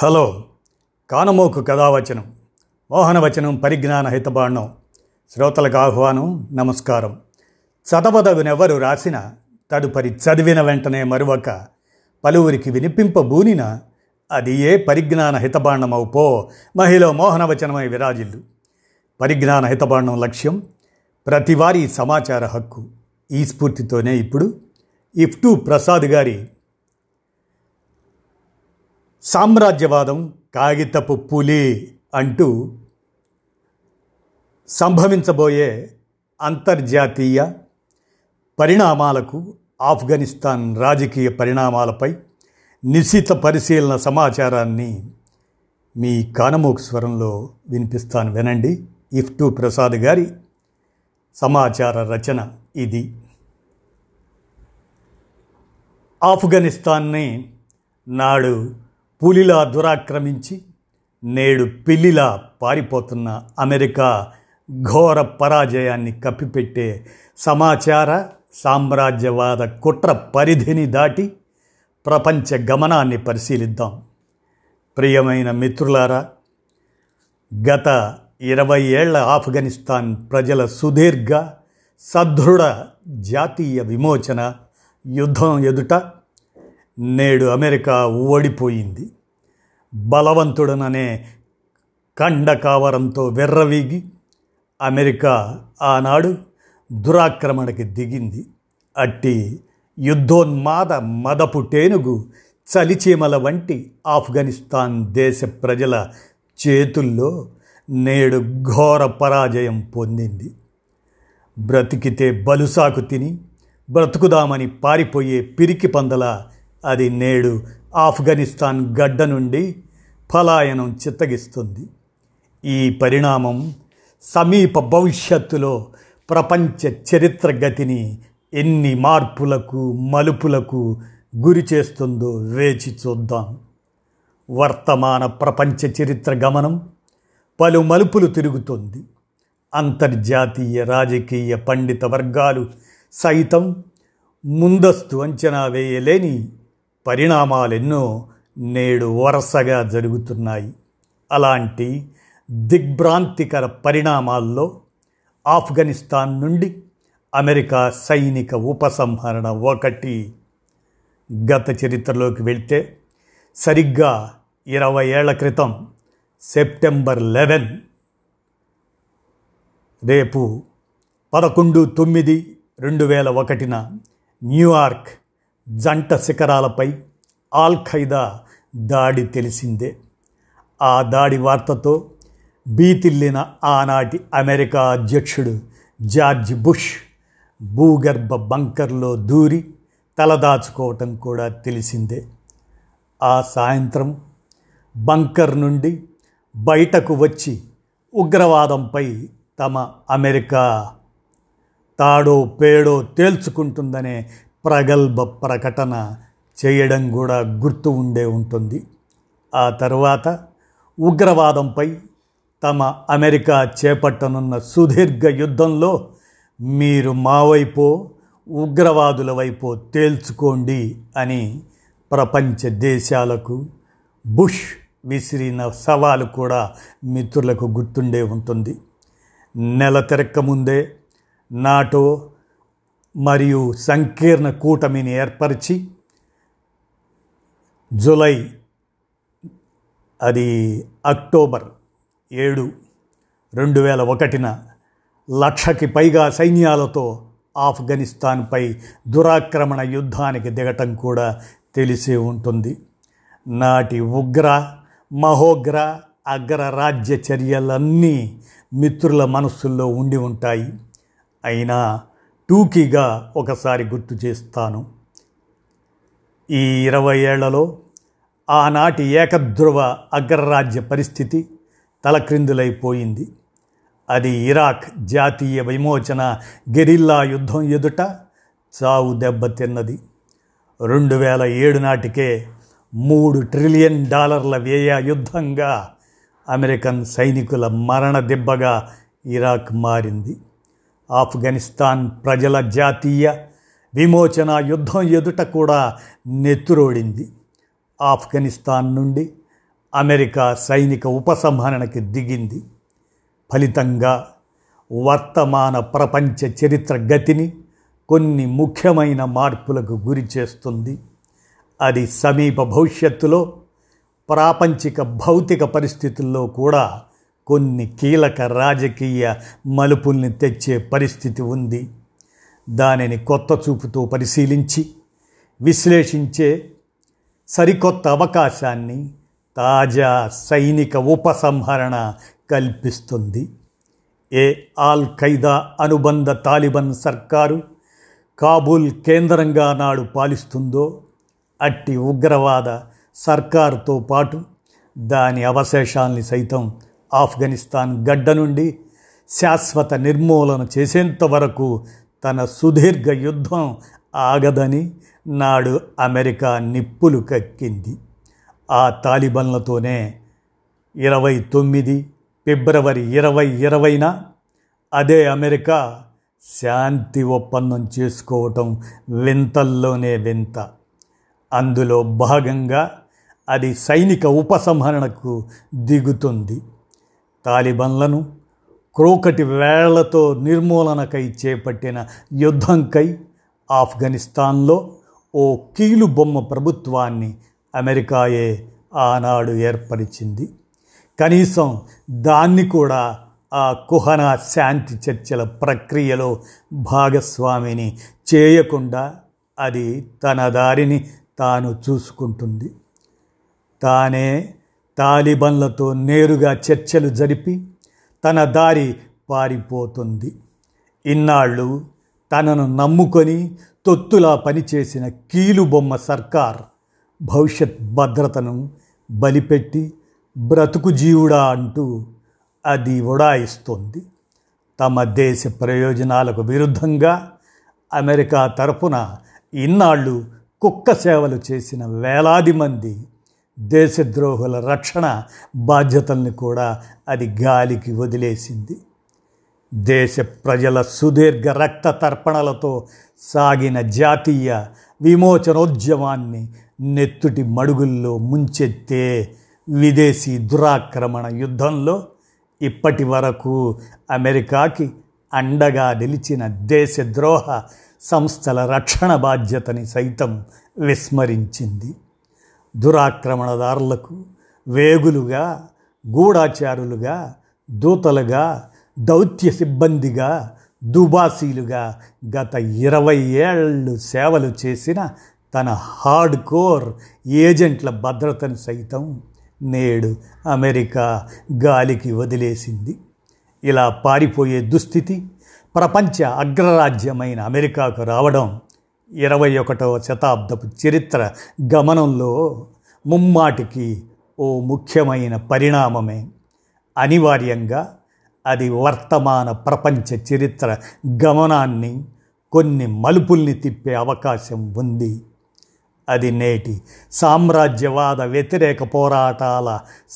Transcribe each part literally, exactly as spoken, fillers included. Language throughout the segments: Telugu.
హలో కానమోకు కథావచనం మోహనవచనం పరిజ్ఞాన హితబాండం శ్రోతలకు ఆహ్వానం, నమస్కారం. చదవదగునెవరు రాసిన తదుపరి చదివిన వెంటనే మరువక పలువురికి వినిపింపబూనిన అది ఏ పరిజ్ఞాన హితబాండమవు పో మహిళ మోహనవచనమై విరాజిల్లు. పరిజ్ఞాన హితబాండం లక్ష్యం ప్రతివారీ సమాచార హక్కు. ఈ స్ఫూర్తితోనే ఇప్పుడు ఇఫ్టు ప్రసాద్ గారి సామ్రాజ్యవాదం కాగితపు పులి అంటూ సంభవించబోయే అంతర్జాతీయ పరిణామాలకు, ఆఫ్ఘనిస్తాన్ రాజకీయ పరిణామాలపై నిశిత పరిశీలన సమాచారాన్ని మీ కానమోకు స్వరంలో వినిపిస్తాను, వినండి. ఇఫ్టు ప్రసాద్ గారి సమాచార రచన ఇది. ఆఫ్ఘనిస్తాన్ని నాడు పులిలా దురాక్రమించి నేడు పిల్లిలా పారిపోతున్న అమెరికా ఘోర పరాజయాన్ని కప్పిపెట్టే సమాచార సామ్రాజ్యవాద కుట్ర పరిధిని దాటి ప్రపంచ గమనాన్ని పరిశీలిద్దాం. ప్రియమైన మిత్రులారా, గత ఇరవై ఏళ్ల ఆఫ్ఘనిస్తాన్ ప్రజల సుదీర్ఘ సదృఢ జాతీయ విమోచన యుద్ధం ఎదుట నేడు అమెరికా ఓడిపోయింది. బలవంతుడననే కండకావరంతో వెర్రవీగి అమెరికా ఆనాడు దురాక్రమణకి దిగింది. అట్టి యుద్ధోన్మాద మదపు టేనుగు చలిచీమల వంటి ఆఫ్ఘనిస్తాన్ దేశ ప్రజల చేతుల్లో నేడు ఘోర పరాజయం పొందింది. బ్రతికితే బలుసాకు తిని బ్రతుకుదామని పారిపోయే పిరికి పందల అది నేడు ఆఫ్ఘనిస్తాన్ గడ్డ నుండి పలాయనం చిత్తగిస్తుంది. ఈ పరిణామం సమీప భవిష్యత్తులో ప్రపంచ చరిత్ర గతిని ఎన్ని మార్పులకు మలుపులకు గురి చేస్తుందో వేచి చూద్దాం. వర్తమాన ప్రపంచ చరిత్ర గమనం పలు మలుపులు తిరుగుతుంది. అంతర్జాతీయ రాజకీయ పండిత వర్గాలు సైతం ముందస్తు అంచనా వేయలేని పరిణామాలెన్నో నేడు వరుసగా జరుగుతున్నాయి. అలాంటి దిగ్భ్రాంతికర పరిణామాల్లో ఆఫ్ఘనిస్తాన్ నుండి అమెరికా సైనిక ఉపసంహరణ ఒకటి. గత చరిత్రలోకి వెళ్తే సరిగ్గా ఇరవై ఏళ్ల క్రితం సెప్టెంబర్ లెవెన్, రేపు పదకొండు తొమ్మిది రెండు వేల ఒకటిన న్యూయార్క్ జంట శిఖరాలపై ఆల్ ఖైదా దాడి తెలిసిందే. ఆ దాడి వార్తతో బీతిల్లిన ఆనాటి అమెరికా అధ్యక్షుడు జార్జ్ బుష్ భూగర్భ బంకర్లో దూరి తలదాచుకోవటం కూడా తెలిసిందే. ఆ సాయంత్రం బంకర్ నుండి బయటకు వచ్చి ఉగ్రవాదంపై తమ అమెరికా తాడో పేడో తేల్చుకుంటుందనే ప్రగల్భ ప్రకటన చేయడం కూడా గుర్తు ఉండే ఉంటుంది. ఆ తర్వాత ఉగ్రవాదంపై తమ అమెరికా చేపట్టనున్న సుదీర్ఘ యుద్ధంలో మీరు మా వైపో ఉగ్రవాదుల వైపో తేల్చుకోండి అని ప్రపంచ దేశాలకు బుష్ విసిరిన సవాలు కూడా మిత్రులకు గుర్తుండే ఉంటుంది. నెల తిరక్కముందే నాటో మరియు సంకీర్ణ కూటమిని ఏర్పరిచి జూలై అది అక్టోబర్ ఏడు రెండు వేల ఒకటిన లక్షకి పైగా సైన్యాలతో ఆఫ్ఘనిస్తాన్పై దురాక్రమణ యుద్ధానికి దిగటం కూడా తెలిసే ఉంటుంది. నాటి ఉగ్ర మహోగ్ర అగ్రరాజ్య చర్యలన్నీ మిత్రుల మనస్సుల్లో ఉండి ఉంటాయి. అయినా టూకీగా ఒకసారి గుర్తు చేస్తాను. ఈ ఇరవై ఏళ్లలో ఆనాటి ఏకధ్రువ అగ్రరాజ్య పరిస్థితి తలక్రిందులైపోయింది. అది ఇరాక్ జాతీయ విమోచన గెరిల్లా యుద్ధం ఎదుట చావు దెబ్బతిన్నది. రెండు వేల ఏడు నాటికే మూడు ట్రిలియన్ డాలర్ల వ్యయ యుద్ధంగా అమెరికన్ సైనికుల మరణ దెబ్బగా ఇరాక్ మారింది. ఆఫ్ఘనిస్తాన్ ప్రజల జాతీయ విమోచన యుద్ధం ఎదుట కూడా నెత్తురోడింది. ఆఫ్ఘనిస్తాన్ నుండి అమెరికా సైనిక ఉపసంహరణకి దిగింది. ఫలితంగా వర్తమాన ప్రపంచ చరిత్ర గతిని కొన్ని ముఖ్యమైన మార్పులకు గురి చేస్తుంది. అది సమీప భవిష్యత్తులో ప్రాపంచిక భౌతిక పరిస్థితుల్లో కూడా కొన్ని కీలక రాజకీయ మలుపుల్ని తెచ్చే పరిస్థితి ఉంది. దానిని కొత్త చూపుతో పరిశీలించి విశ్లేషించే సరికొత్త అవకాశాన్ని తాజా సైనిక ఉపసంహరణ కల్పిస్తుంది. ఏ ఆల్ ఖైదా అనుబంధ తాలిబన్ సర్కారు కాబూల్ కేంద్రంగా నాడు పాలిస్తుందో అట్టి ఉగ్రవాద సర్కారుతో పాటు దాని అవశేషాల్ని సైతం ఆఫ్ఘనిస్తాన్ గడ్డ నుండి శాశ్వత నిర్మూలన చేసేంత వరకు తన సుదీర్ఘ యుద్ధం ఆగదని నాడు అమెరికా నిప్పులు కక్కింది. ఆ తాలిబన్లతోనే ఇరవై తొమ్మిది ఫిబ్రవరి ఇరవై ఇరవైన అదే అమెరికా శాంతి ఒప్పందం చేసుకోవటం వింతల్లోనే వింత. అందులో భాగంగా అది సైనిక ఉపసంహరణకు దిగుతుంది. తాలిబన్లను క్రోకటి వేళ్లతో నిర్మూలనకై చేపట్టిన యుద్ధంకై ఆఫ్ఘనిస్తాన్లో ఓ కీలుబొమ్మ ప్రభుత్వాన్ని అమెరికాయే ఆనాడు ఏర్పరిచింది. కనీసం దాన్ని కూడా ఆ కుహనా శాంతి చర్చల ప్రక్రియలో భాగస్వామిని చేయకుండా అది తన దారిని తాను చూసుకుంటుంది. తానే తాలిబన్లతో నేరుగా చర్చలు జరిపి తన దారి పారిపోతుంది. ఇన్నాళ్ళు తనను నమ్ముకొని తొత్తులా పనిచేసిన కీలుబొమ్మ సర్కార్ భవిష్యత్ భద్రతను బలిపెట్టి బ్రతుకు జీవుడా అంటూ అది ఉడాయిస్తుంది. తమ దేశ ప్రయోజనాలకు విరుద్ధంగా అమెరికా తరఫున ఇన్నాళ్ళు కుక్క సేవలు చేసిన వేలాది మంది దేశద్రోహుల రక్షణ బాధ్యతల్ని కూడా అది గాలికి వదిలేసింది. దేశ ప్రజల సుదీర్ఘ రక్త తర్పణలతో సాగిన జాతీయ విమోచనోద్యమాన్ని నెత్తుటి మడుగుల్లో ముంచెత్తే విదేశీ దురాక్రమణ యుద్ధంలో ఇప్పటి వరకు అమెరికాకి అండగా నిలిచిన దేశద్రోహ సంస్థల రక్షణ బాధ్యతని సైతం విస్మరించింది. దురాక్రమణదారులకు వేగులుగా, గూఢాచారులుగా, దూతలుగా, దౌత్య సిబ్బందిగా, దుబాసీలుగా గత ఇరవై ఏళ్ళు సేవలు చేసిన తన హార్డ్ కోర్ ఏజెంట్ల భద్రతను సైతం నేడు అమెరికా గాలికి వదిలేసింది. ఇలా పారిపోయే దుస్థితి ప్రపంచ అగ్రరాజ్యమైన అమెరికాకు రావడం ఇరవై ఒకటవ శతాబ్దపు చరిత్ర గమనంలో ముమ్మాటికి ఓ ముఖ్యమైన పరిణామమే. అనివార్యంగా అది వర్తమాన ప్రపంచ చరిత్ర గమనాన్ని కొన్ని మలుపుల్ని తిప్పే అవకాశం ఉంది. అది నేటి సామ్రాజ్యవాద వ్యతిరేక పోరాటాల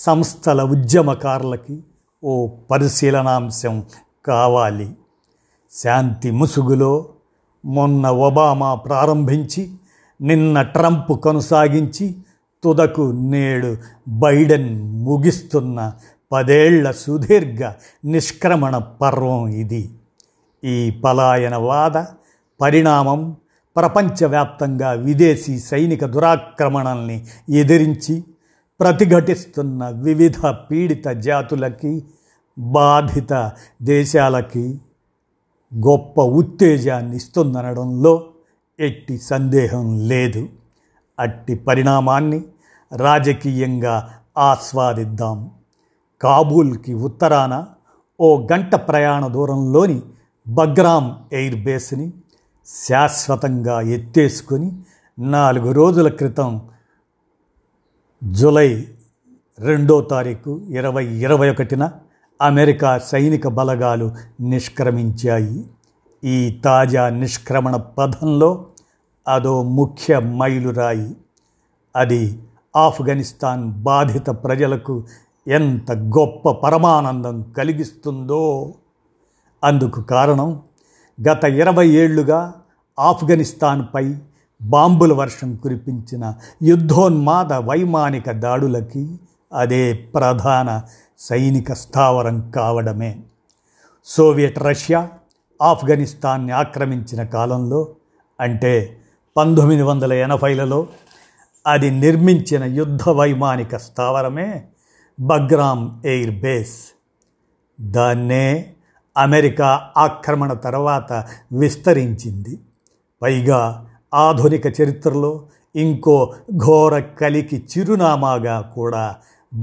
సంస్థల ఉద్యమకారులకి ఓ పరిశీలనాంశం కావాలి. శాంతి ముసుగులో మొన్న ఒబామా ప్రారంభించి, నిన్న ట్రంప్ కొనసాగించి, తుదకు నేడు బైడెన్ ముగిస్తున్న పదేళ్ల సుదీర్ఘ నిష్క్రమణ పర్వం ఇది. ఈ పలాయనవాద పరిణామం ప్రపంచవ్యాప్తంగా విదేశీ సైనిక దురాక్రమణల్ని ఎదిరించి ప్రతిఘటిస్తున్న వివిధ పీడిత జాతులకి, బాధిత దేశాలకి గొప్ప ఉత్తేజాన్ని ఇస్తుందనడంలో ఎట్టి సందేహం లేదు. అట్టి పరిణామాన్ని రాజకీయంగా ఆస్వాదిద్దాం. కాబూల్కి ఉత్తరాన ఓ గంట ప్రయాణ దూరంలోని బగ్రామ్ ఎయిర్ బేస్ని శాశ్వతంగా ఎత్తేసుకుని నాలుగు రోజుల క్రితం జూలై రెండో తారీఖు ఇరవై ఇరవై ఒకటిన అమెరికా సైనిక బలగాలు నిష్క్రమించాయి. ఈ తాజా నిష్క్రమణ పథంలో అదో ముఖ్య మైలురాయి. అది ఆఫ్ఘనిస్తాన్ బాధిత ప్రజలకు ఎంత గొప్ప పరమానందం కలిగిస్తుందో. అందుకు కారణం గత ఇరవై ఏళ్లుగా ఆఫ్ఘనిస్తాన్పై బాంబుల వర్షం కురిపించిన యుద్ధోన్మాద వైమానిక దాడులకి అదే ప్రధాన సైనిక స్థావరం కావడమే. సోవియట్ రష్యా ఆఫ్ఘనిస్తాన్ని ఆక్రమించిన కాలంలో, అంటే పంతొమ్మిది వందల ఎనభైలలో అది నిర్మించిన యుద్ధ వైమానిక స్థావరమే బగ్రామ్ ఎయిర్ బేస్. దాన్నే అమెరికా ఆక్రమణ తర్వాత విస్తరించింది. పైగా ఆధునిక చరిత్రలో ఇంకో ఘోర కలికి చిరునామాగా కూడా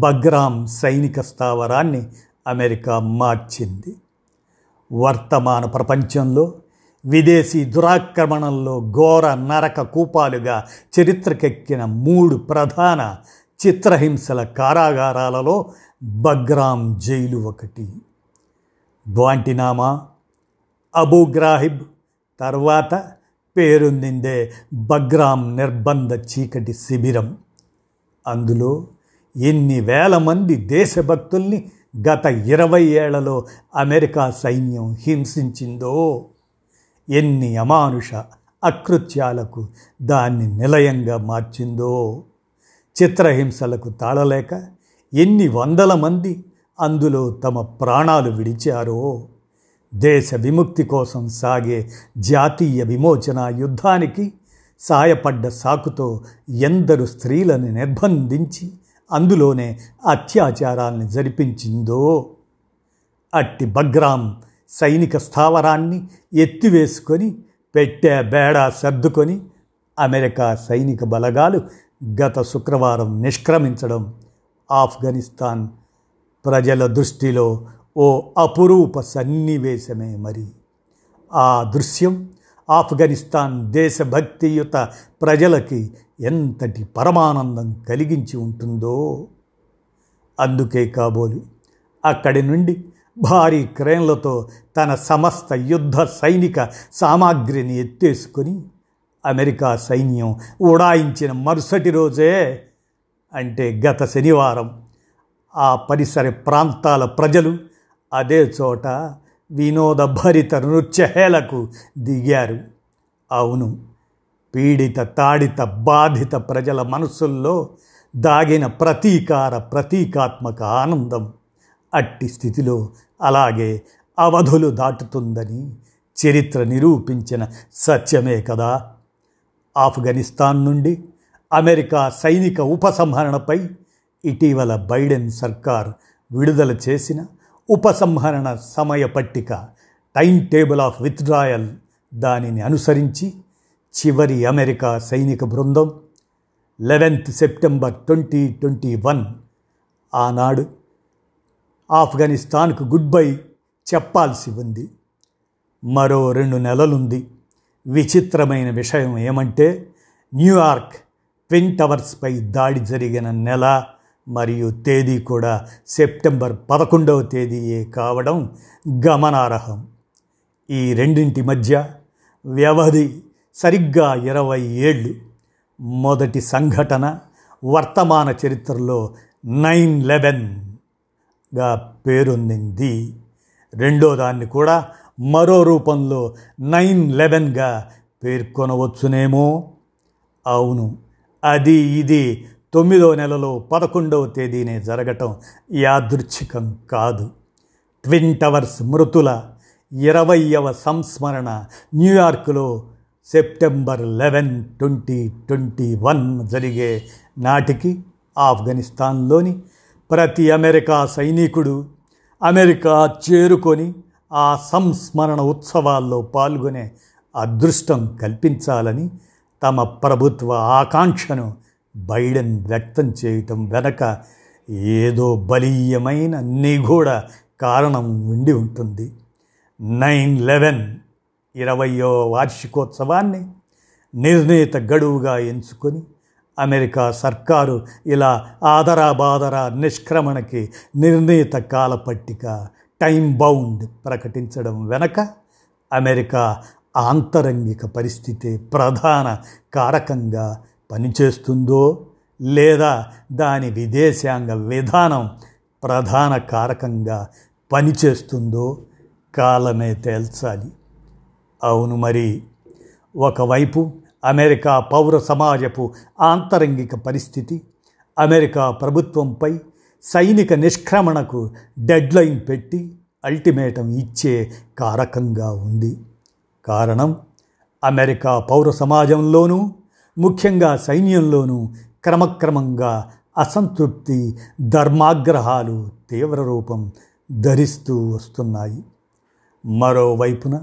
బగ్రామ్ సైనిక స్థావరాన్ని అమెరికా మార్చింది. వర్తమాన ప్రపంచంలో విదేశీ దురాక్రమణంలో ఘోర నరక కూపాలుగా చరిత్రకెక్కిన మూడు ప్రధాన చిత్రహింసల కారాగారాలలో బగ్రామ్ జైలు ఒకటి. గ్వాంటినామా, అబూగ్రాహిబ్ తర్వాత పేరొందిందే బగ్రామ్ నిర్బంధ చీకటి శిబిరం. అందులో ఎన్ని వేల మంది దేశభక్తుల్ని గత ఇరవై ఏళ్లలో అమెరికా సైన్యం హింసించిందో, ఎన్ని అమానుష అకృత్యాలకు దాన్ని నిలయంగా మార్చిందో. చిత్రహింసలకు తాళలేక ఎన్ని వందల మంది అందులో తమ ప్రాణాలు విడిచారో. దేశ విముక్తి కోసం సాగే జాతీయ విమోచన యుద్ధానికి సాయపడ్డ సాకుతో ఎందరు స్త్రీలను నిర్బంధించి అందులోనే అత్యాచారాలను జరిపించిందో. అట్టి బగ్రామ్ సైనిక స్థావరాన్ని ఎత్తివేసుకొని పెట్టే బేడా సర్దుకొని అమెరికా సైనిక బలగాలు గత శుక్రవారం నిష్క్రమించడం ఆఫ్ఘనిస్తాన్ ప్రజల దృష్టిలో ఓ అపురూప సన్నివేశమే. మరి ఆ దృశ్యం ఆఫ్ఘనిస్తాన్ దేశభక్తియుత ప్రజలకి ఎంతటి పరమానందం కలిగించి ఉంటుందో. అందుకే కాబోలు అక్కడి నుండి భారీ క్రేన్లతో తన సమస్త యుద్ధ సైనిక సామాగ్రిని ఎత్తేసుకొని అమెరికా సైన్యం ఉడాయించిన మరుసటి రోజే, అంటే గత శనివారం, ఆ పరిసర ప్రాంతాల ప్రజలు అదే చోట వినోదభరిత నృత్యహేళకు దిగారు. అవును, పీడిత తాడిత బాధిత ప్రజల మనసుల్లో దాగిన ప్రతీకార ప్రతీకాత్మక ఆనందం అట్టి స్థితిలో అలాగే అవధులు దాటుతుందని చరిత్ర నిరూపించిన సత్యమే కదా. ఆఫ్ఘనిస్తాన్ నుండి అమెరికా సైనిక ఉపసంహరణపై ఇటీవల బైడెన్ సర్కార్ విడుదల చేసిన ఉపసంహరణ సమయ పట్టిక, టైం టేబుల్ ఆఫ్ విత్డ్రాయల్, దానిని అనుసరించి చివరి అమెరికా సైనిక బృందం eleventh September twenty twenty one ఆనాడు ఆఫ్ఘనిస్తాన్కు గుడ్ బై చెప్పాల్సి ఉంది. మరో రెండు నెలలుంది. విచిత్రమైన విషయం ఏమంటే, న్యూయార్క్ ట్విన్ టవర్స్పై దాడి జరిగిన నెల మరియు తేదీ కూడా సెప్టెంబర్ పదకొండవ తేదీయే కావడం గమనార్హం. ఈ రెండింటి మధ్య వ్యవధి సరిగ్గా ఇరవై ఏళ్ళు. మొదటి సంఘటన వర్తమాన చరిత్రలో నైన్ లెవెన్గా పేరొందింది. రెండో దాన్ని కూడా మరో రూపంలో నైన్ లెవెన్గా పేర్కొనవచ్చునేమో. అవును, అది ఇది తొమ్మిదో నెలలో పదకొండవ తేదీనే జరగటం యాదృచ్ఛికం కాదు. ట్విన్ టవర్స్ మృతుల ఇరవైవ సంస్మరణ న్యూయార్క్లో September eleven twenty twenty one జరిగే నాటికి ఆఫ్ఘనిస్తాన్లోని ప్రతి అమెరికా సైనికుడు అమెరికా చేరుకొని ఆ సంస్మరణ ఉత్సవాల్లో పాల్గొనే అదృష్టం కల్పించాలని తమ ప్రభుత్వ ఆకాంక్షను బైడెన్ వ్యక్తం చేయటం వెనక ఏదో బలీయమైన నిగూఢ కారణం ఉండి ఉంటుంది. నైన్ లెవెన్ ఇరవయో వార్షికోత్సవాన్ని నిర్ణీత గడువుగా ఎంచుకొని అమెరికా సర్కారు ఇలా ఆదరాబాదరా నిష్క్రమణకి నిర్ణీత కాలపట్టిక, టైం బౌండ్ ప్రకటించడం వెనక అమెరికా ఆంతరంగిక పరిస్థితి ప్రధాన కారకంగా పనిచేస్తుందో, లేదా దాని విదేశాంగ విధానం ప్రధాన కారకంగా పనిచేస్తుందో కాలమే తేల్చాలి. అవును, మరి ఒకవైపు అమెరికా పౌర సమాజపు ఆంతరంగిక పరిస్థితి అమెరికా ప్రభుత్వంపై సైనిక నిష్క్రమణకు డెడ్లైన్ పెట్టి అల్టిమేటం ఇచ్చే కారకంగా ఉంది. కారణం, అమెరికా పౌర సమాజంలోనూ ముఖ్యంగా సైన్యంలోనూ క్రమక్రమంగా అసంతృప్తి, ధర్మాగ్రహాలు తీవ్ర రూపం ధరిస్తూ వస్తున్నాయి. మరోవైపున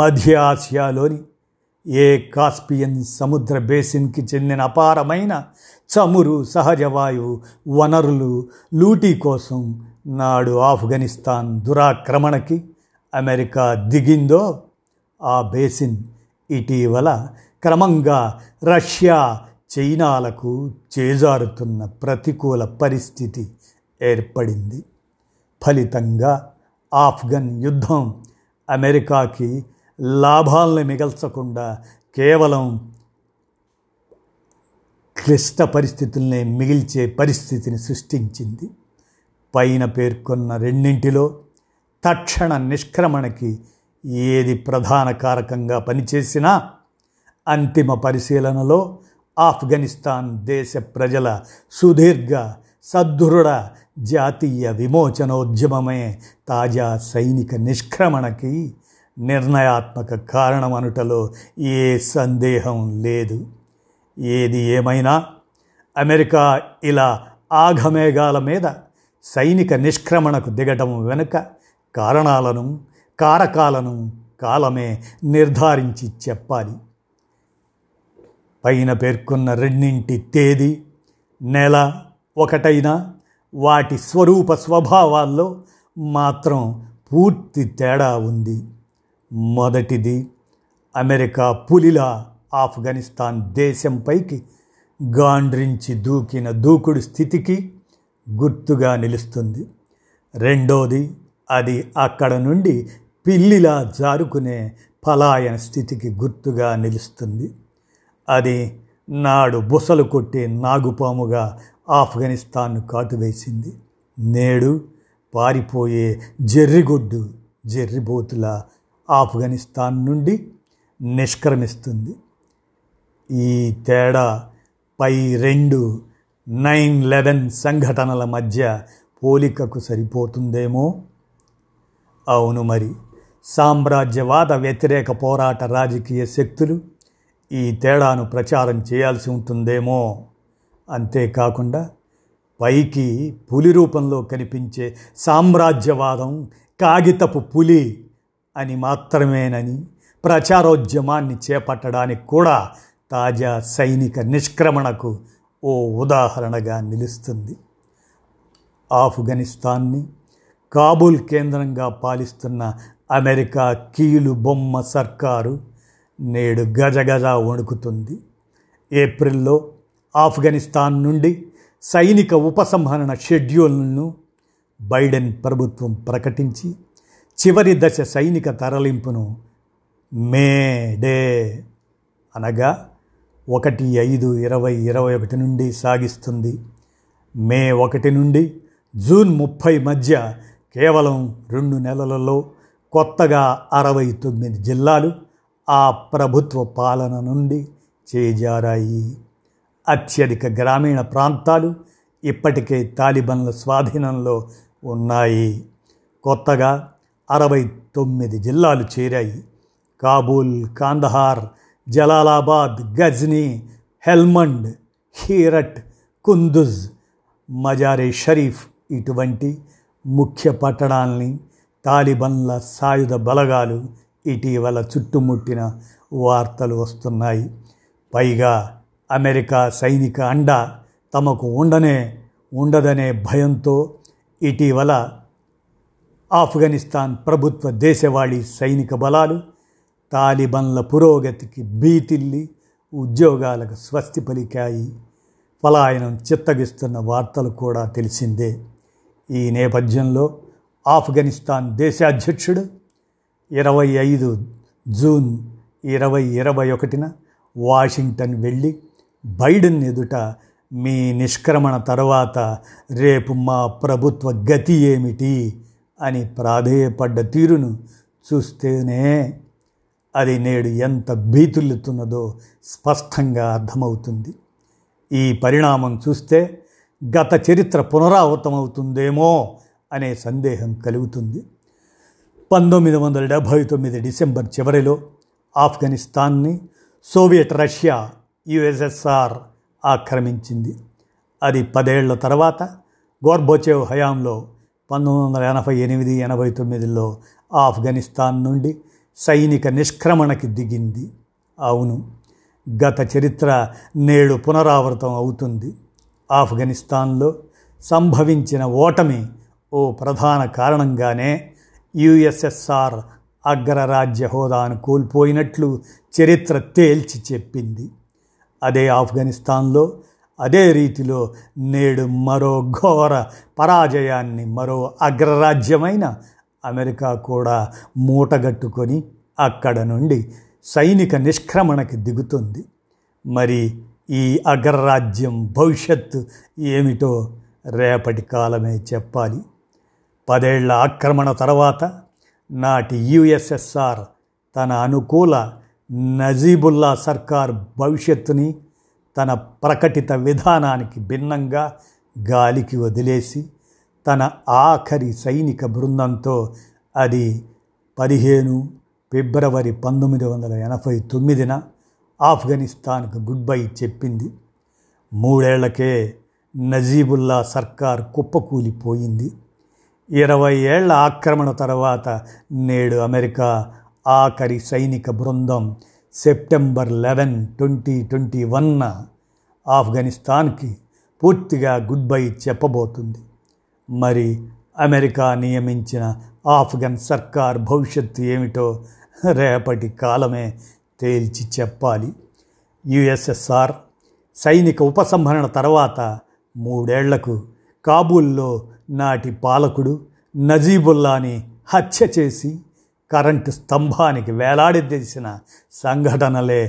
మధ్య ఆసియాలోని ఏ కాస్పియన్ సముద్ర బేసిన్కి చెందిన అపారమైన చమురు, సహజవాయువు వనరులు లూటీ కోసం నాడు ఆఫ్ఘనిస్తాన్ దురాక్రమణకి అమెరికా దిగిందో, ఆ బేసిన్ ఇటీవల క్రమంగా రష్యా, చైనాలకు చేజారుతున్న ప్రతికూల పరిస్థితి ఏర్పడింది. ఫలితంగా ఆఫ్ఘన్ యుద్ధం అమెరికాకి లాభాలను మిగల్చకుండా కేవలం క్లిష్ట పరిస్థితుల్నే మిగిల్చే పరిస్థితిని సృష్టించింది. పైన పేర్కొన్న రెండింటిలో తక్షణ నిష్క్రమణకి ఏది ప్రధాన కారకంగా పనిచేసినా అంతిమ పరిశీలనలో ఆఫ్ఘనిస్తాన్ దేశ ప్రజల సుదీర్ఘ సదృఢ జాతీయ విమోచనోద్యమమే తాజా సైనిక నిష్క్రమణకి నిర్ణయాత్మక కారణమనుటలో ఏ సందేహం లేదు. ఏది ఏమైనా అమెరికా ఇలా ఆఘమేఘాల మీద సైనిక నిష్క్రమణకు దిగటం వెనుక కారణాలను, కారకాలను కాలమే నిర్ధారించి చెప్పాలి. పైన పేర్కొన్న రెండింటి తేదీ, నెల ఒకటైనా వాటి స్వరూప స్వభావాల్లో మాత్రం పూర్తి తేడా ఉంది. మొదటిది, అమెరికా పులిలా ఆఫ్ఘనిస్తాన్ దేశంపైకి గాండ్రించి దూకిన దూకుడు స్థితికి గుర్తుగా నిలుస్తుంది. రెండోది, అది అక్కడ నుండి పిల్లిలా జారుకునే పలాయన స్థితికి గుర్తుగా నిలుస్తుంది. అది నాడు బుసలు కొట్టే నాగుపాముగా ఆఫ్ఘనిస్తాన్ను కాటువేసింది. నేడు పారిపోయే జెర్రిగొడ్డు జెర్రిబోతులా ఆఫ్ఘనిస్తాన్ నుండి నిష్క్రమిస్తుంది. ఈ తేడా పై రెండు నైన్ లెవెన్ సంఘటనల మధ్య పోలికకు సరిపోతుందేమో. అవును, మరి సామ్రాజ్యవాద వ్యతిరేక పోరాట రాజకీయ శక్తులు ఈ తేడాను ప్రచారం చేయాల్సి ఉంటుందేమో. అంతేకాకుండా పైకి పులి రూపంలో కనిపించే సామ్రాజ్యవాదం కాగితపు పులి అని మాత్రమేనని ప్రచారోద్యమాన్ని చేపట్టడానికి కూడా తాజా సైనిక నిష్క్రమణకు ఓ ఉదాహరణగా నిలుస్తుంది. ఆఫ్ఘనిస్తాన్ని కాబూల్ కేంద్రంగా పాలిస్తున్న అమెరికా కీలు బొమ్మ సర్కారు నేడు గజగజ వణుకుతుంది. ఏప్రిల్లో ఆఫ్ఘనిస్తాన్ నుండి సైనిక ఉపసంహరణ షెడ్యూల్ను బైడెన్ ప్రభుత్వం ప్రకటించి చివరి దశ సైనిక తరలింపును మే డే అనగా ఒకటి ఐదు ఇరవై ఇరవై ఒకటి నుండి సాగిస్తుంది. మే ఒకటి నుండి జూన్ ముప్పై మధ్య కేవలం రెండు నెలలలో కొత్తగా అరవై తొమ్మిది జిల్లాలు ఆ ప్రభుత్వ పాలన నుండి చేజారాయి. అత్యధిక గ్రామీణ ప్రాంతాలు ఇప్పటికే తాలిబన్ల స్వాధీనంలో ఉన్నాయి. కొత్తగా అరవై తొమ్మిది జిల్లాలు చేరాయి. కాబూల్, కాందహార్, జలాలాబాద్, గజ్నీ, హెల్మండ్, హీరట్, కుందుజ్, మజారే షరీఫ్ ఇటువంటి ముఖ్య పట్టణాల్ని తాలిబన్ల సాయుధ బలగాలు ఇటీవల చుట్టుముట్టిన వార్తలు వస్తున్నాయి. పైగా అమెరికా సైనిక అండ తమకు ఉండనే ఉండదనే భయంతో ఇటీవల ఆఫ్ఘనిస్తాన్ ప్రభుత్వ దేశవాళీ సైనిక బలాలు తాలిబన్ల పురోగతికి బీతిల్లి ఉద్యోగాలకు స్వస్తి పలికాయి. పలాయనం చిత్తగిస్తున్న వార్తలు కూడా తెలిసిందే. ఈ నేపథ్యంలో ఆఫ్ఘనిస్తాన్ దేశాధ్యక్షుడు ఇరవై ఐదు జూన్ ఇరవై ఇరవై ఒకటిన వాషింగ్టన్ వెళ్ళి బైడెన్ ఎదుట మీ నిష్క్రమణ తర్వాత రేపు మా ప్రభుత్వ గతి ఏమిటి అని ప్రాధేయపడ్డ తీరును చూస్తేనే అది నేడు ఎంత భీతులెత్తున్నదో స్పష్టంగా అర్థమవుతుంది. ఈ పరిణామం చూస్తే గత చరిత్ర పునరావృతమవుతుందేమో అనే సందేహం కలుగుతుంది. పంతొమ్మిది వందల డెబ్భై తొమ్మిది డిసెంబర్ చివరిలో ఆఫ్ఘనిస్తాన్ని సోవియట్ రష్యా యుఎస్ఎస్ఆర్ ఆక్రమించింది. అది పదేళ్ల తర్వాత గోర్బోచేవ్ హయాంలో పంతొమ్మిది వందల ఎనభై ఎనిమిది ఎనభై తొమ్మిదిలో ఆఫ్ఘనిస్తాన్ నుండి సైనిక నిష్క్రమణకి దిగింది. అవును, గత చరిత్ర నేడు పునరావృతం అవుతుంది. ఆఫ్ఘనిస్తాన్లో సంభవించిన ఓటమి ఓ ప్రధాన కారణంగానే యుఎస్ఎస్ఆర్ అగ్రరాజ్య హోదాను కోల్పోయినట్లు చరిత్ర తేల్చి చెప్పింది. అదే ఆఫ్ఘనిస్తాన్లో అదే రీతిలో నేడు మరో ఘోర పరాజయాన్ని మరో అగ్రరాజ్యమైన అమెరికా కూడా మూటగట్టుకొని అక్కడ నుండి సైనిక నిష్క్రమణకి దిగుతుంది. మరి ఈ అగ్రరాజ్యం భవిష్యత్తు ఏమిటో రేపటి కాలమే చెప్పాలి. పదేళ్ల ఆక్రమణ తర్వాత నాటి యుఎస్ఎస్ఆర్ తన అనుకూల నజీబుల్లా సర్కార్ భవిష్యత్తుని తన ప్రకటిత విధానానికి భిన్నంగా గాలికి వదిలేసి తన ఆఖరి సైనిక బృందంతో అది పదిహేను ఫిబ్రవరి పంతొమ్మిది వందల ఎనభై తొమ్మిదిన ఆఫ్ఘనిస్తాన్కు గుడ్ బై చెప్పింది. మూడేళ్లకే నజీబుల్లా సర్కార్ కుప్పకూలిపోయింది. ఇరవై ఏళ్ల ఆక్రమణ తర్వాత నేడు అమెరికా ఆఖరి సైనిక బృందం సెప్టెంబర్ లెవెన్ ట్వంటీ ట్వంటీ వన్న ఆఫ్ఘనిస్తాన్కి పూర్తిగా గుడ్ బై చెప్పబోతుంది. మరి అమెరికా నియమించిన ఆఫ్ఘన్ సర్కార్ భవిష్యత్తు ఏమిటో రేపటి కాలమే తేల్చి చెప్పాలి. యుఎస్ఎస్ఆర్ సైనిక ఉపసంహరణ తర్వాత మూడేళ్లకు కాబూల్లో నాటి పాలకుడు నజీబుల్లాని హత్య చేసి కరెంటు స్తంభానికి వేలాడదీసిన సంఘటనలే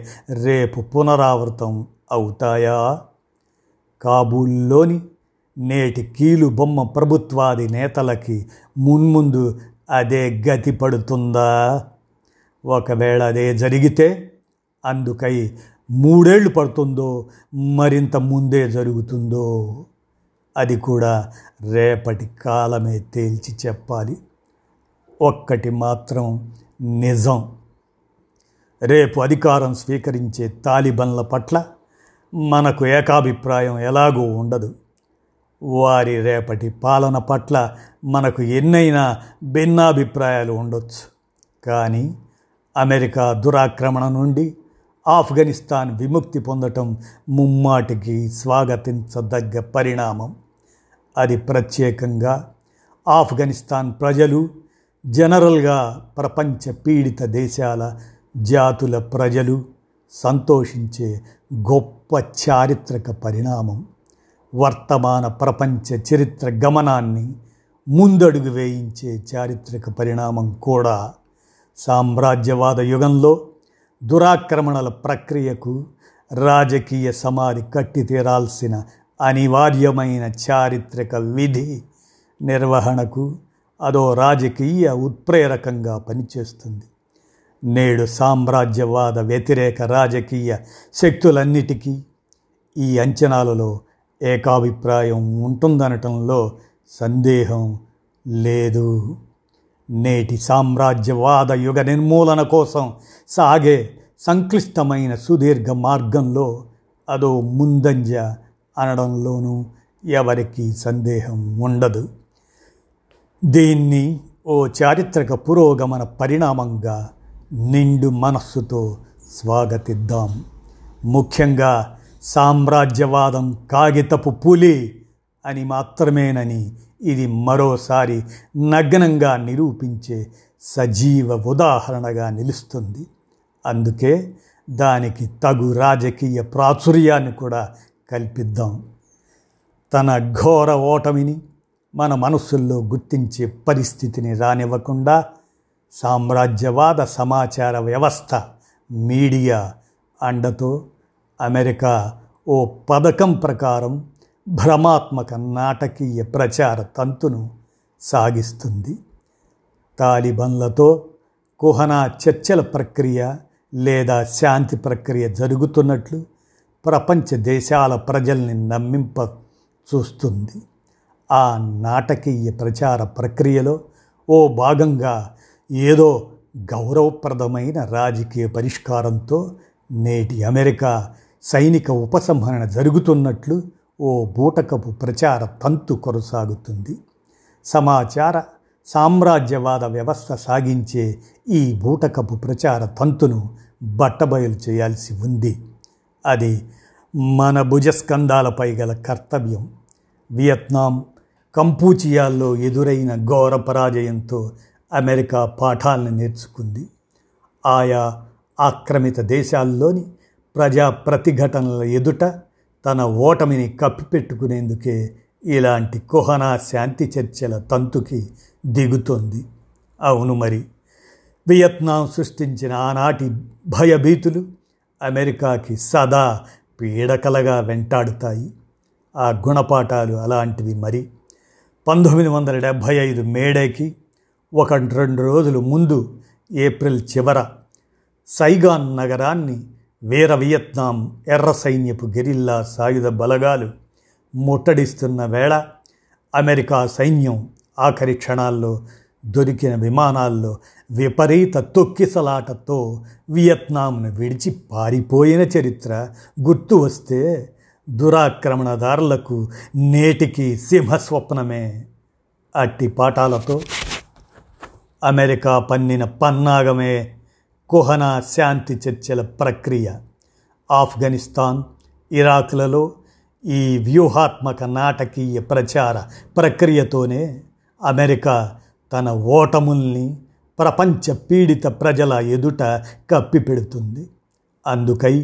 రేపు పునరావృతం అవుతాయా? కాబూల్లోని నేటి కీలుబొమ్మ ప్రభుత్వాది నేతలకి మున్ముందు అదే గతి పడుతుందా? ఒకవేళ అదే జరిగితే అందుకై మూడేళ్లు పడుతుందో మరింత ముందే జరుగుతుందో అది కూడా రేపటి కాలమే తేల్చి చెప్పాలి. ఒక్కటి మాత్రం నిజం, రేపు అధికారం స్వీకరించే తాలిబన్ల పట్ల మనకు ఏకాభిప్రాయం ఎలాగూ ఉండదు. వారి రేపటి పాలన పట్ల మనకు ఎన్నైనా భిన్నాభిప్రాయాలు ఉండొచ్చు. కానీ అమెరికా దురాక్రమణ నుండి ఆఫ్ఘనిస్తాన్ విముక్తి పొందటం ముమ్మాటికి స్వాగతించదగ్గ పరిణామం. అది ప్రత్యేకంగా ఆఫ్ఘనిస్తాన్ ప్రజలు, జనరల్గా ప్రపంచ పీడిత దేశాల జాతుల ప్రజలు సంతోషించే గొప్ప చారిత్రక పరిణామం. వర్తమాన ప్రపంచ చరిత్ర గమనాన్ని ముందడుగు వేయించే చారిత్రక పరిణామం కూడా. సామ్రాజ్యవాద యుగంలో దురాక్రమణల ప్రక్రియకు రాజకీయ సమాధి కట్టితీరాల్సిన అనివార్యమైన చారిత్రక విధి నిర్వహణకు అదో రాజకీయ ఉత్ప్రేరకంగా పనిచేస్తుంది. నేడు సామ్రాజ్యవాద వ్యతిరేక రాజకీయ శక్తులన్నిటికీ ఈ అంచనాలలో ఏకాభిప్రాయం ఉంటుందనటంలో సందేహం లేదు. నేటి సామ్రాజ్యవాద యుగ నిర్మూలన కోసం సాగే సంక్లిష్టమైన సుదీర్ఘ మార్గంలో అదో ముందంజ అనడంలోనూ ఎవరికీ సందేహం ఉండదు. దీన్ని ఓ చారిత్రక పురోగమన పరిణామంగా నిండు మనస్సుతో స్వాగతిద్దాం. ముఖ్యంగా సామ్రాజ్యవాదం కాగితపు పులి అని మాత్రమేనని ఇది మరోసారి నగ్నంగా నిరూపించే సజీవ ఉదాహరణగా నిలుస్తుంది. అందుకే దానికి తగు రాజకీయ ప్రాచుర్యాన్ని కూడా కల్పిద్దాం. తన ఘోర ఓటమిని మన మనసుల్లో గుర్తించే పరిస్థితిని రానివ్వకుండా సామ్రాజ్యవాద సమాచార వ్యవస్థ, మీడియా అండతో అమెరికా ఓ పథకం ప్రకారం భ్రమాత్మక నాటకీయ ప్రచార తంతును సాగిస్తుంది. తాలిబన్లతో కుహనా చర్చల ప్రక్రియ లేదా శాంతి ప్రక్రియ జరుగుతున్నట్లు ప్రపంచ దేశాల ప్రజల్ని నమ్మింప చూస్తుంది. ఆ నాటకీయ ప్రచార ప్రక్రియలో ఓ భాగంగా ఏదో గౌరవప్రదమైన రాజకీయ పరిష్కారంతో నేటి అమెరికా సైనిక ఉపసంహరణ జరుగుతున్నట్లు ఓ బూటకపు ప్రచార తంతు కొనసాగుతుంది. సమాచార సామ్రాజ్యవాద వ్యవస్థ సాగించే ఈ బూటకపు ప్రచార తంతును బట్టబయలు చేయాల్సి ఉంది. అది మన భుజస్కంధాలపై గల కర్తవ్యం. వియత్నాం, కంపూచియాల్లో ఎదురైన ఘోర పరాజయంతో అమెరికా పాఠాలను నేర్చుకుంది. ఆయా ఆక్రమిత దేశాల్లోని ప్రజా ప్రతిఘటనల ఎదుట తన ఓటమిని కప్పిపెట్టుకునేందుకే ఇలాంటి కుహనా శాంతి చర్చల తంతుకి దిగుతోంది. అవును మరి, వియత్నాం సృష్టించిన ఆనాటి భయభీతులు అమెరికాకి సదా పీడకలగా వెంటాడుతాయి. ఆ గుణపాఠాలు అలాంటివి. మరి పంతొమ్మిది వందల డెబ్భై ఐదు మేడేకి ఒక రెండు రోజులు ముందు ఏప్రిల్ చివర సైగాన్ నగరాన్ని వీర వియత్నాం ఎర్ర సైన్యపు గెరిల్లా సాయుధ బలగాలు ముట్టడిస్తున్న వేళ అమెరికా సైన్యం ఆఖరి క్షణాల్లో దొరికిన విమానాల్లో విపరీత తొక్కిసలాటతో వియత్నాంను విడిచి పారిపోయిన చరిత్ర గుర్తు వస్తే దురాక్రమణదారులకు నేటికి సింహస్వప్నమే. అట్టి పాఠాలతో అమెరికా పన్నిన పన్నాగమే కుహనా శాంతి చర్చల ప్రక్రియ. ఆఫ్ఘనిస్తాన్, ఇరాక్లలో ఈ వ్యూహాత్మక నాటకీయ ప్రచార ప్రక్రియతోనే అమెరికా తన ఓటముల్ని ప్రపంచ పీడిత ప్రజల ఎదుట కప్పిపెడుతుంది. అందుకై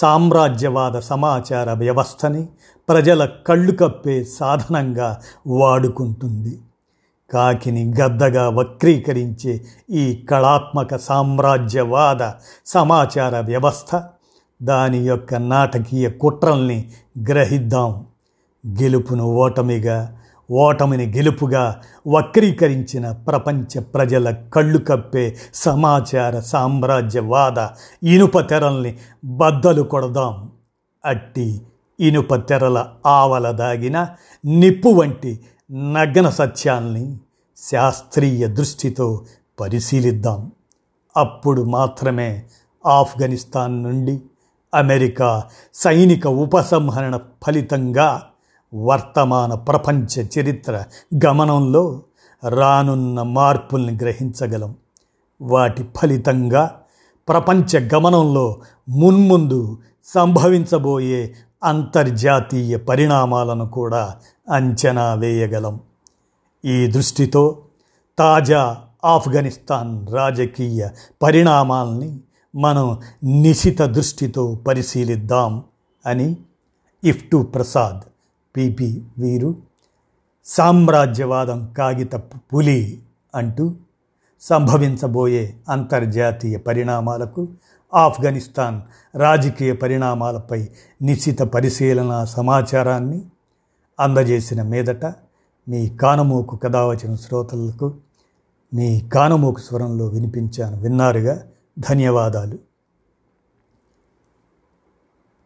సామ్రాజ్యవాద సమాచార వ్యవస్థని ప్రజల కళ్ళు కప్పే సాధనంగా వాడుకుంటుంది. కాకిని గద్దగా వక్రీకరించే ఈ కళాత్మక సామ్రాజ్యవాద సమాచార వ్యవస్థ దాని యొక్క నాటకీయ కుట్రల్ని గ్రహిద్దాం. గెలుపును ఓటమిగా, ఓటమిని గెలుపుగా వక్రీకరించిన ప్రపంచ ప్రజల కళ్ళు కప్పే సమాచార సామ్రాజ్యవాద ఇనుప తెరల్ని బద్దలు కొడదాం. అట్టి ఇనుప తెరల ఆవల దాగిన నిప్పు వంటి నగ్న సత్యాల్ని శాస్త్రీయ దృష్టితో పరిశీలిద్దాం. అప్పుడు మాత్రమే ఆఫ్ఘనిస్తాన్ నుండి అమెరికా సైనిక ఉపసంహరణ ఫలితంగా వర్తమాన ప్రపంచ చరిత్ర గమనంలో రానున్న మార్పుల్ని గ్రహించగలం. వాటి ఫలితంగా ప్రపంచ గమనంలో మున్ముందు సంభవించబోయే అంతర్జాతీయ పరిణామాలను కూడా అంచనా వేయగలం. ఈ దృష్టితో తాజా ఆఫ్ఘనిస్తాన్ రాజకీయ పరిణామాల్ని మనం నిశిత దృష్టితో పరిశీలిద్దాం అని ఇఫ్టు ప్రసాద్, పిపి వీరు సామ్రాజ్యవాదం కాగిత పులి అంటూ సంభవించబోయే అంతర్జాతీయ పరిణామాలకు ఆఫ్ఘనిస్తాన్ రాజకీయ పరిణామాలపై నిశ్చిత పరిశీలన సమాచారాన్ని అందజేసిన మీదట మీ కానమోకు కథావచన శ్రోతలకు మీ కానమోకు స్వరంలో వినిపించాను. విన్నారుగా, ధన్యవాదాలు.